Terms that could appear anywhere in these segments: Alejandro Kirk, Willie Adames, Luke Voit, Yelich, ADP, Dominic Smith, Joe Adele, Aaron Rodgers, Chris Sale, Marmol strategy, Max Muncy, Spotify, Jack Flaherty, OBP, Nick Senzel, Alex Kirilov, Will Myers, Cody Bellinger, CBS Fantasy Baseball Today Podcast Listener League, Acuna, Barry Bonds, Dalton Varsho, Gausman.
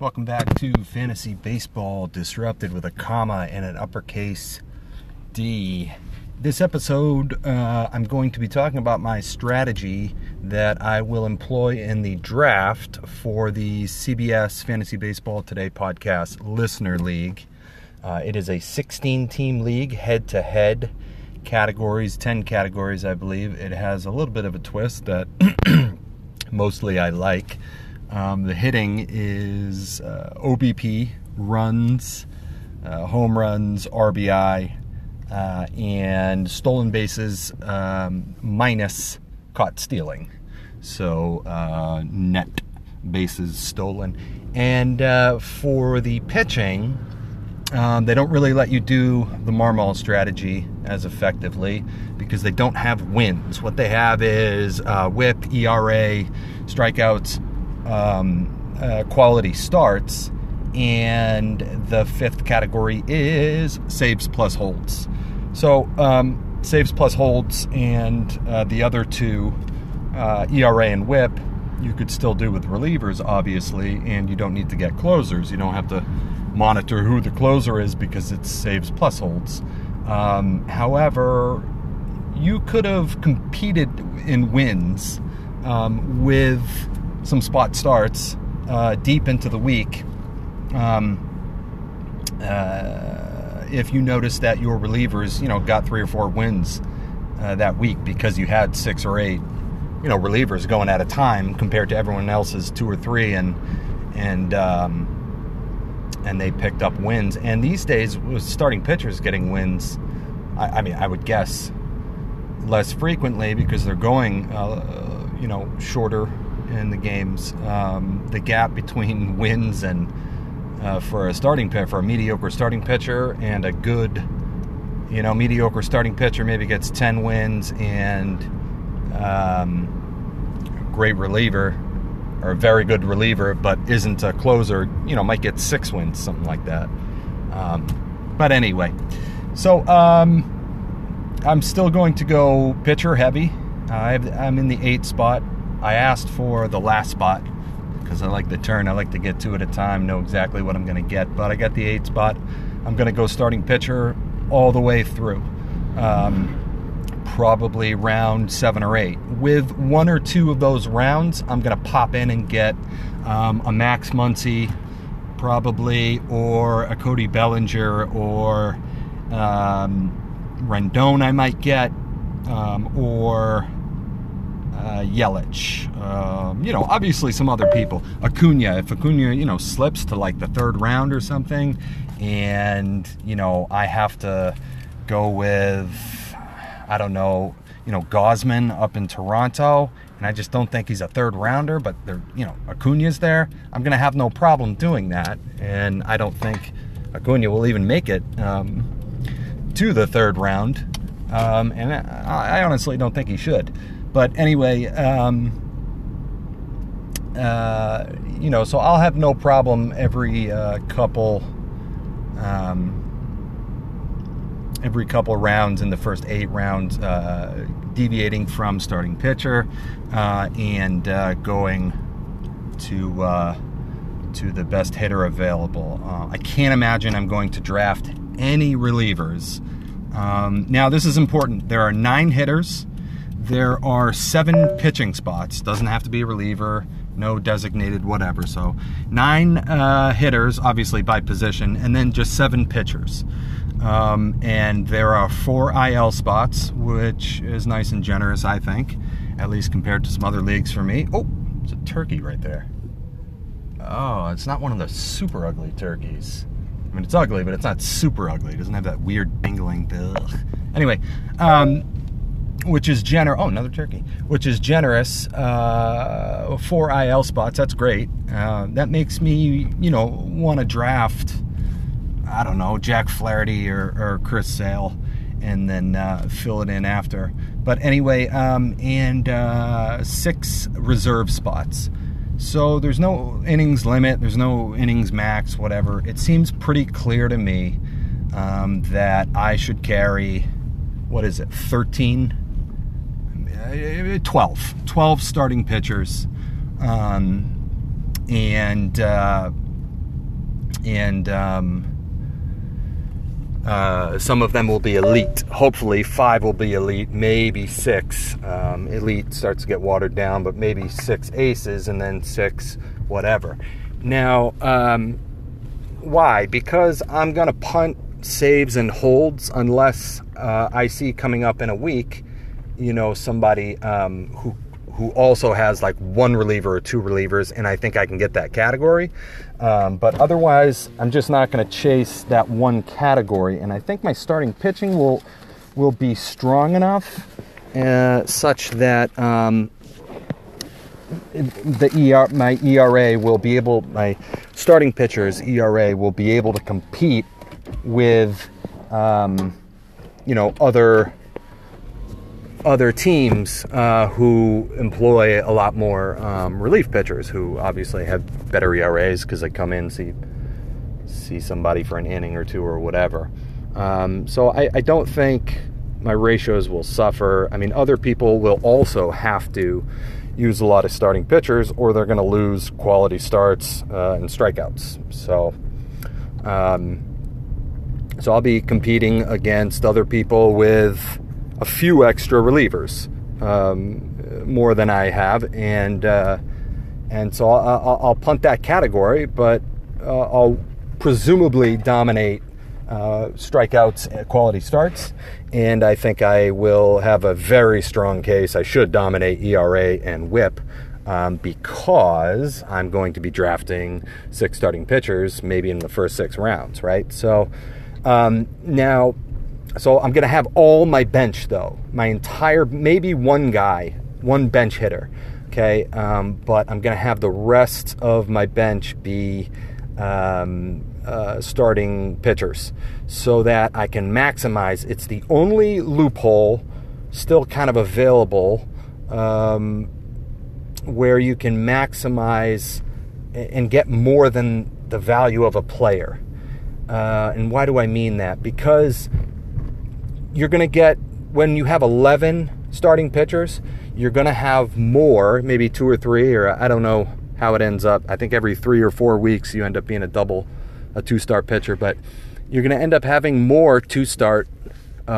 Welcome back to Fantasy Baseball Disrupted with a comma and an uppercase D. This episode, I'm going to be talking about my strategy that I will employ in the draft for the CBS Fantasy Baseball Today Podcast Listener League. It is a 16-team league, head-to-head categories, 10 categories, I believe. It has a little bit of a twist that mostly I like. The hitting is OBP, runs, home runs, RBI, and stolen bases minus caught stealing. So net bases stolen. And for the pitching, they don't really let you do the Marmol strategy as effectively because they don't have wins. What they have is whip, ERA, strikeouts, quality starts, and the fifth category is saves plus holds. So saves plus holds and the other two, ERA and whip, you could still do with relievers, obviously, and you don't need to get closers. You don't have to monitor who the closer is because it's saves plus holds. However, you could have competed in wins with some spot starts deep into the week if you notice that your relievers got 3 or 4 wins that week because you had 6 or 8 relievers going at a time compared to everyone else's 2 or 3 and they picked up wins. And these days with starting pitchers getting wins, I would guess less frequently because they're going shorter in the games. The gap between wins and for a mediocre starting pitcher and a good, mediocre starting pitcher maybe gets 10 wins and great reliever or a very good reliever but isn't a closer, might get 6 wins, something like that. But anyway, so I'm still going to go pitcher heavy. I'm in the 8th spot. I asked for the last spot because I like the turn. I like to get 2 at a time, know exactly what I'm going to get. But I got the 8th spot. I'm going to go starting pitcher all the way through, probably round 7 or 8. With 1 or 2 of those rounds, I'm going to pop in and get a Max Muncy probably, or a Cody Bellinger, or Rendon I might get, or Yelich, obviously some other people. Acuna, if Acuna, slips to like the 3rd round or something, and, I have to go with, Gausman up in Toronto, and I just don't think he's a 3rd rounder, but they're, Acuna's there, I'm going to have no problem doing that, and I don't think Acuna will even make it to the 3rd round, and I honestly don't think he should. But anyway, so I'll have no problem every couple rounds in the first 8 rounds deviating from starting pitcher and going to the best hitter available. I can't imagine I'm going to draft any relievers. Now, this is important. There are 9 hitters. There are 7 pitching spots. Doesn't have to be a reliever, no designated whatever. So 9 hitters, obviously by position, and then just 7 pitchers. And there are 4 IL spots, which is nice and generous, I think, at least compared to some other leagues for me. Oh, there's a turkey right there. Oh, it's not one of the super ugly turkeys. I mean, it's ugly, but it's not super ugly. It doesn't have that weird dingling. Ugh. Anyway, which is generous. Oh, another turkey. Which is generous. 4 IL spots. That's great. That makes me, want to draft, Jack Flaherty or Chris Sale, and then fill it in after. But anyway, and 6 reserve spots. So there's no innings limit. There's no innings max, whatever. It seems pretty clear to me that I should carry, 12 starting pitchers, and and some of them will be elite. Hopefully 5 will be elite, maybe 6. Elite starts to get watered down, but maybe 6 aces and then 6 whatever. Now, why? Because I'm going to punt saves and holds unless I see coming up in a week, you know, somebody who also has like one reliever or two relievers, and I think I can get that category. But otherwise, I'm just not going to chase that one category. And I think my starting pitching will be strong enough such that my ERA will be able, my starting pitcher's ERA will be able to compete with, you know, other teams who employ a lot more relief pitchers, who obviously have better ERAs because they come in, see somebody for an inning or two or whatever. So I don't think my ratios will suffer. I mean, other people will also have to use a lot of starting pitchers, or they're going to lose quality starts and strikeouts. So I'll be competing against other people with a few extra relievers, more than I have, and so I'll punt that category, but I'll presumably dominate strikeouts, quality starts, and I think I will have a very strong case. I should dominate ERA and WHIP, because I'm going to be drafting 6 starting pitchers, maybe in the first 6 rounds, right? So now. So I'm going to have all my bench, though. My entire, maybe one guy, one bench hitter, okay? But I'm going to have the rest of my bench be starting pitchers so that I can maximize. It's the only loophole still kind of available where you can maximize and get more than the value of a player. And why do I mean that? Because you're going to get, when you have 11 starting pitchers, you're going to have more, maybe 2 or 3, or I don't know how it ends up. I think every 3 or 4 weeks you end up being a 2-start pitcher, but you're going to end up having more 2-start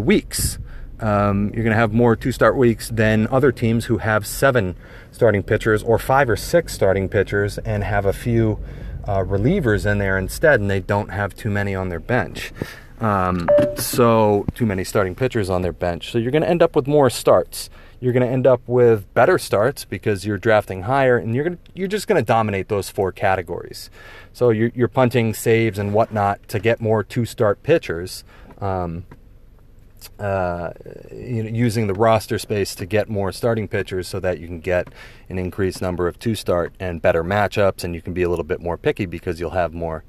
weeks. You're going to have more 2-start weeks than other teams who have 7 starting pitchers or 5 or 6 starting pitchers and have a few relievers in there instead, and they don't have too many on their bench. So too many starting pitchers on their bench. So you're going to end up with more starts. You're going to end up with better starts because you're drafting higher, and you're just going to dominate those 4 categories. So you're punting saves and whatnot to get more 2-start pitchers, using the roster space to get more starting pitchers so that you can get an increased number of 2-start and better matchups, and you can be a little bit more picky because you'll have more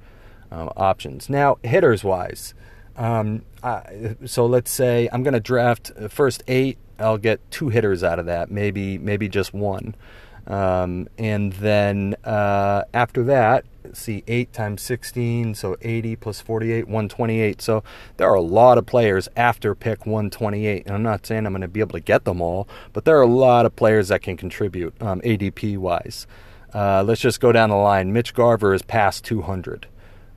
options. Now, hitters-wise, so let's say I'm going to draft the first 8. I'll get 2 hitters out of that, maybe just 1. And then after that, see, 8 times 16, so 80 plus 48, 128. So there are a lot of players after pick 128. And I'm not saying I'm going to be able to get them all, but there are a lot of players that can contribute ADP-wise. Let's just go down the line. Mitch Garver is past 200,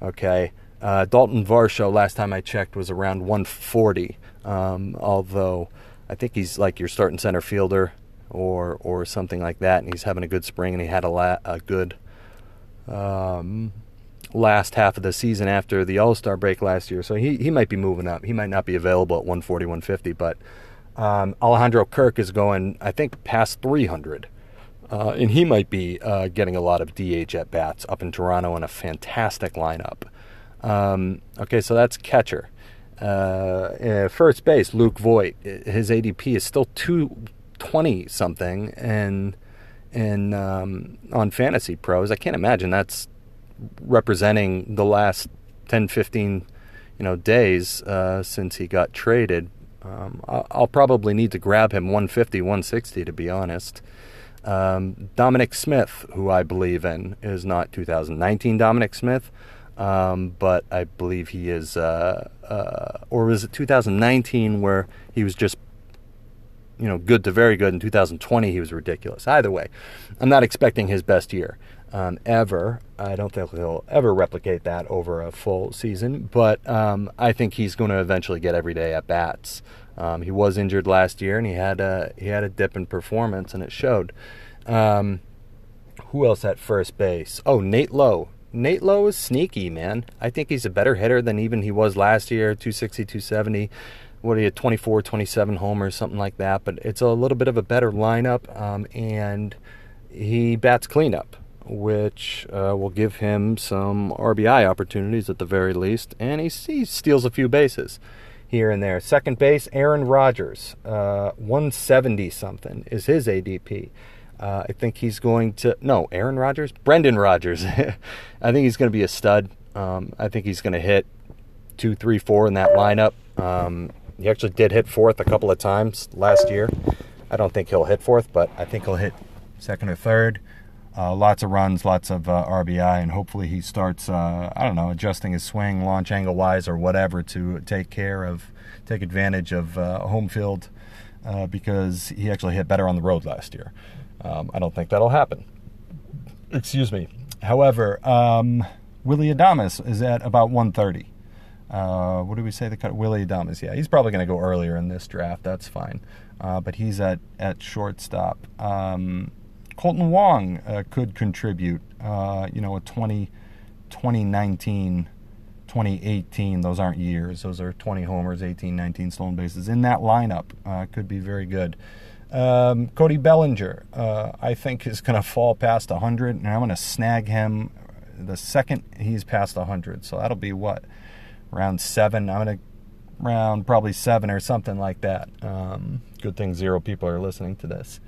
okay? Dalton Varsho, last time I checked, was around 140, although I think he's like your starting center fielder or something like that, and he's having a good spring, and he had a good last half of the season after the All-Star break last year, so he might be moving up. He might not be available at 140, 150, but Alejandro Kirk is going, I think, past 300. And he might be getting a lot of DH at-bats up in Toronto in a fantastic lineup. Okay, so that's catcher. First base, Luke Voit. His ADP is still 220-something and on Fantasy Pros. I can't imagine that's representing the last 10, 15 days since he got traded. I'll probably need to grab him 150, 160, to be honest. Dominic Smith, who I believe in, is not 2019 Dominic Smith, but I believe he is, or was it 2019 where he was just, good to very good, in 2020 he was ridiculous. Either way, I'm not expecting his best year. ever. I don't think he'll ever replicate that over a full season, but I think he's going to eventually get everyday at-bats. He was injured last year, and he had a dip in performance, and it showed. Who else at first base? Oh, Nate Lowe. Nate Lowe is sneaky, man. I think he's a better hitter than even he was last year, 260, 270. What are you, 24, 27 homers, something like that. But it's a little bit of a better lineup, and he bats cleanup, which will give him some RBI opportunities at the very least. And he steals a few bases here and there. Second base, Aaron Rodgers, 170-something is his ADP. I think he's going to... No, Aaron Rodgers? Brendan Rodgers. I think he's going to be a stud. I think he's going to hit 2, 3, 4 in that lineup. He actually did hit fourth a couple of times last year. I don't think he'll hit fourth, but I think he'll hit second or third. Lots of runs, lots of RBI, and hopefully he starts, adjusting his swing, launch angle-wise or whatever to take advantage of home field because he actually hit better on the road last year. I don't think that'll happen. Excuse me. However, Willie Adames is at about 130. What did we say the cut? Willie Adames, yeah. He's probably going to go earlier in this draft. That's fine. But he's at shortstop. Colton Wong could contribute, a 2019, 2018. Those aren't years. Those are 20 homers, 18, 19 stolen bases. In that lineup, could be very good. Cody Bellinger, I think, is going to fall past 100, and I'm going to snag him the second he's past 100. So that'll be what? Probably 7 or something like that. Good thing 0 people are listening to this.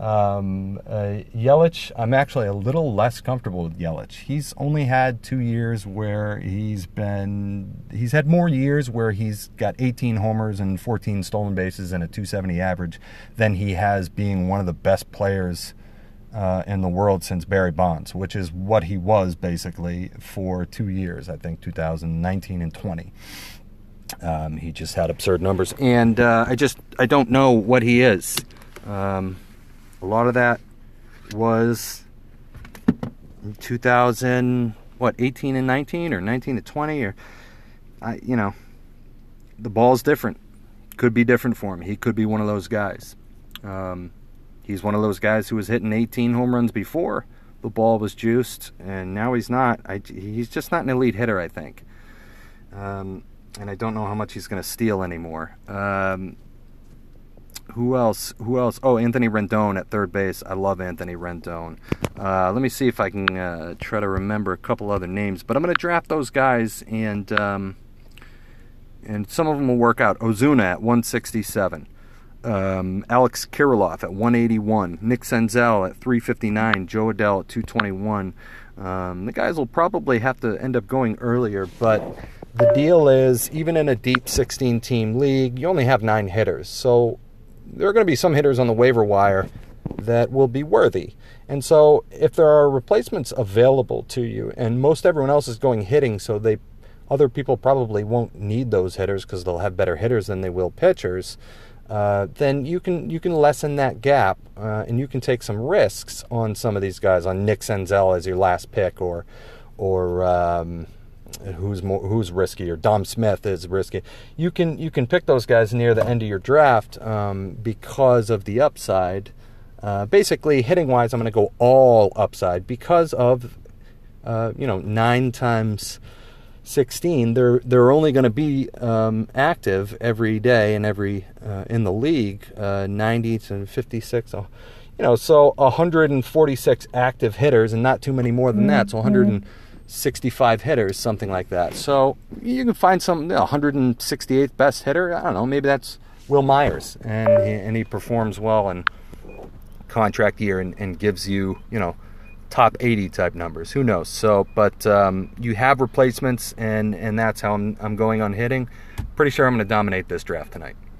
Yelich, I'm actually a little less comfortable with Yelich. He's only had 2 years where he's had more years where he's got 18 homers and 14 stolen bases and a 270 average than he has being one of the best players in the world since Barry Bonds, which is what he was basically for 2 years, I think 2019 and 20. He just had absurd numbers, and I don't know what he is. A lot of that was 18 and 19 or 19 to 20 or the ball's different. Could be different for him. He could be one of those guys. He's one of those guys who was hitting 18 home runs before the ball was juiced, and now he's not. He's just not an elite hitter, I think. And I don't know how much he's going to steal anymore. Who else? Oh, Anthony Rendon at third base. I love Anthony Rendon. Let me see if I can try to remember a couple other names. But I'm going to draft those guys, and some of them will work out. Ozuna at 167. Alex Kirilov at 181. Nick Senzel at 359. Joe Adele at 221. The guys will probably have to end up going earlier, but... The deal is, even in a deep 16-team league, you only have 9 hitters. So there are going to be some hitters on the waiver wire that will be worthy. And so if there are replacements available to you, and most everyone else is going hitting, so other people probably won't need those hitters because they'll have better hitters than they will pitchers, then you can lessen that gap, and you can take some risks on some of these guys, on Nick Senzel as your last pick, or who's riskier? Dom Smith is risky. You can pick those guys near the end of your draft because of the upside. Basically, hitting wise, I'm going to go all upside because of 9 times 16. They're only going to be active every day and every in the league 90 to 56. So 146 active hitters and not too many more than that. So 165 hitters, something like that. So you can find some 168th best hitter. I don't know, maybe that's Will Myers, and he performs well in contract year and gives you top 80 type numbers. Who knows? So, but you have replacements, and that's how I'm going on hitting. Pretty sure I'm going to dominate this draft tonight.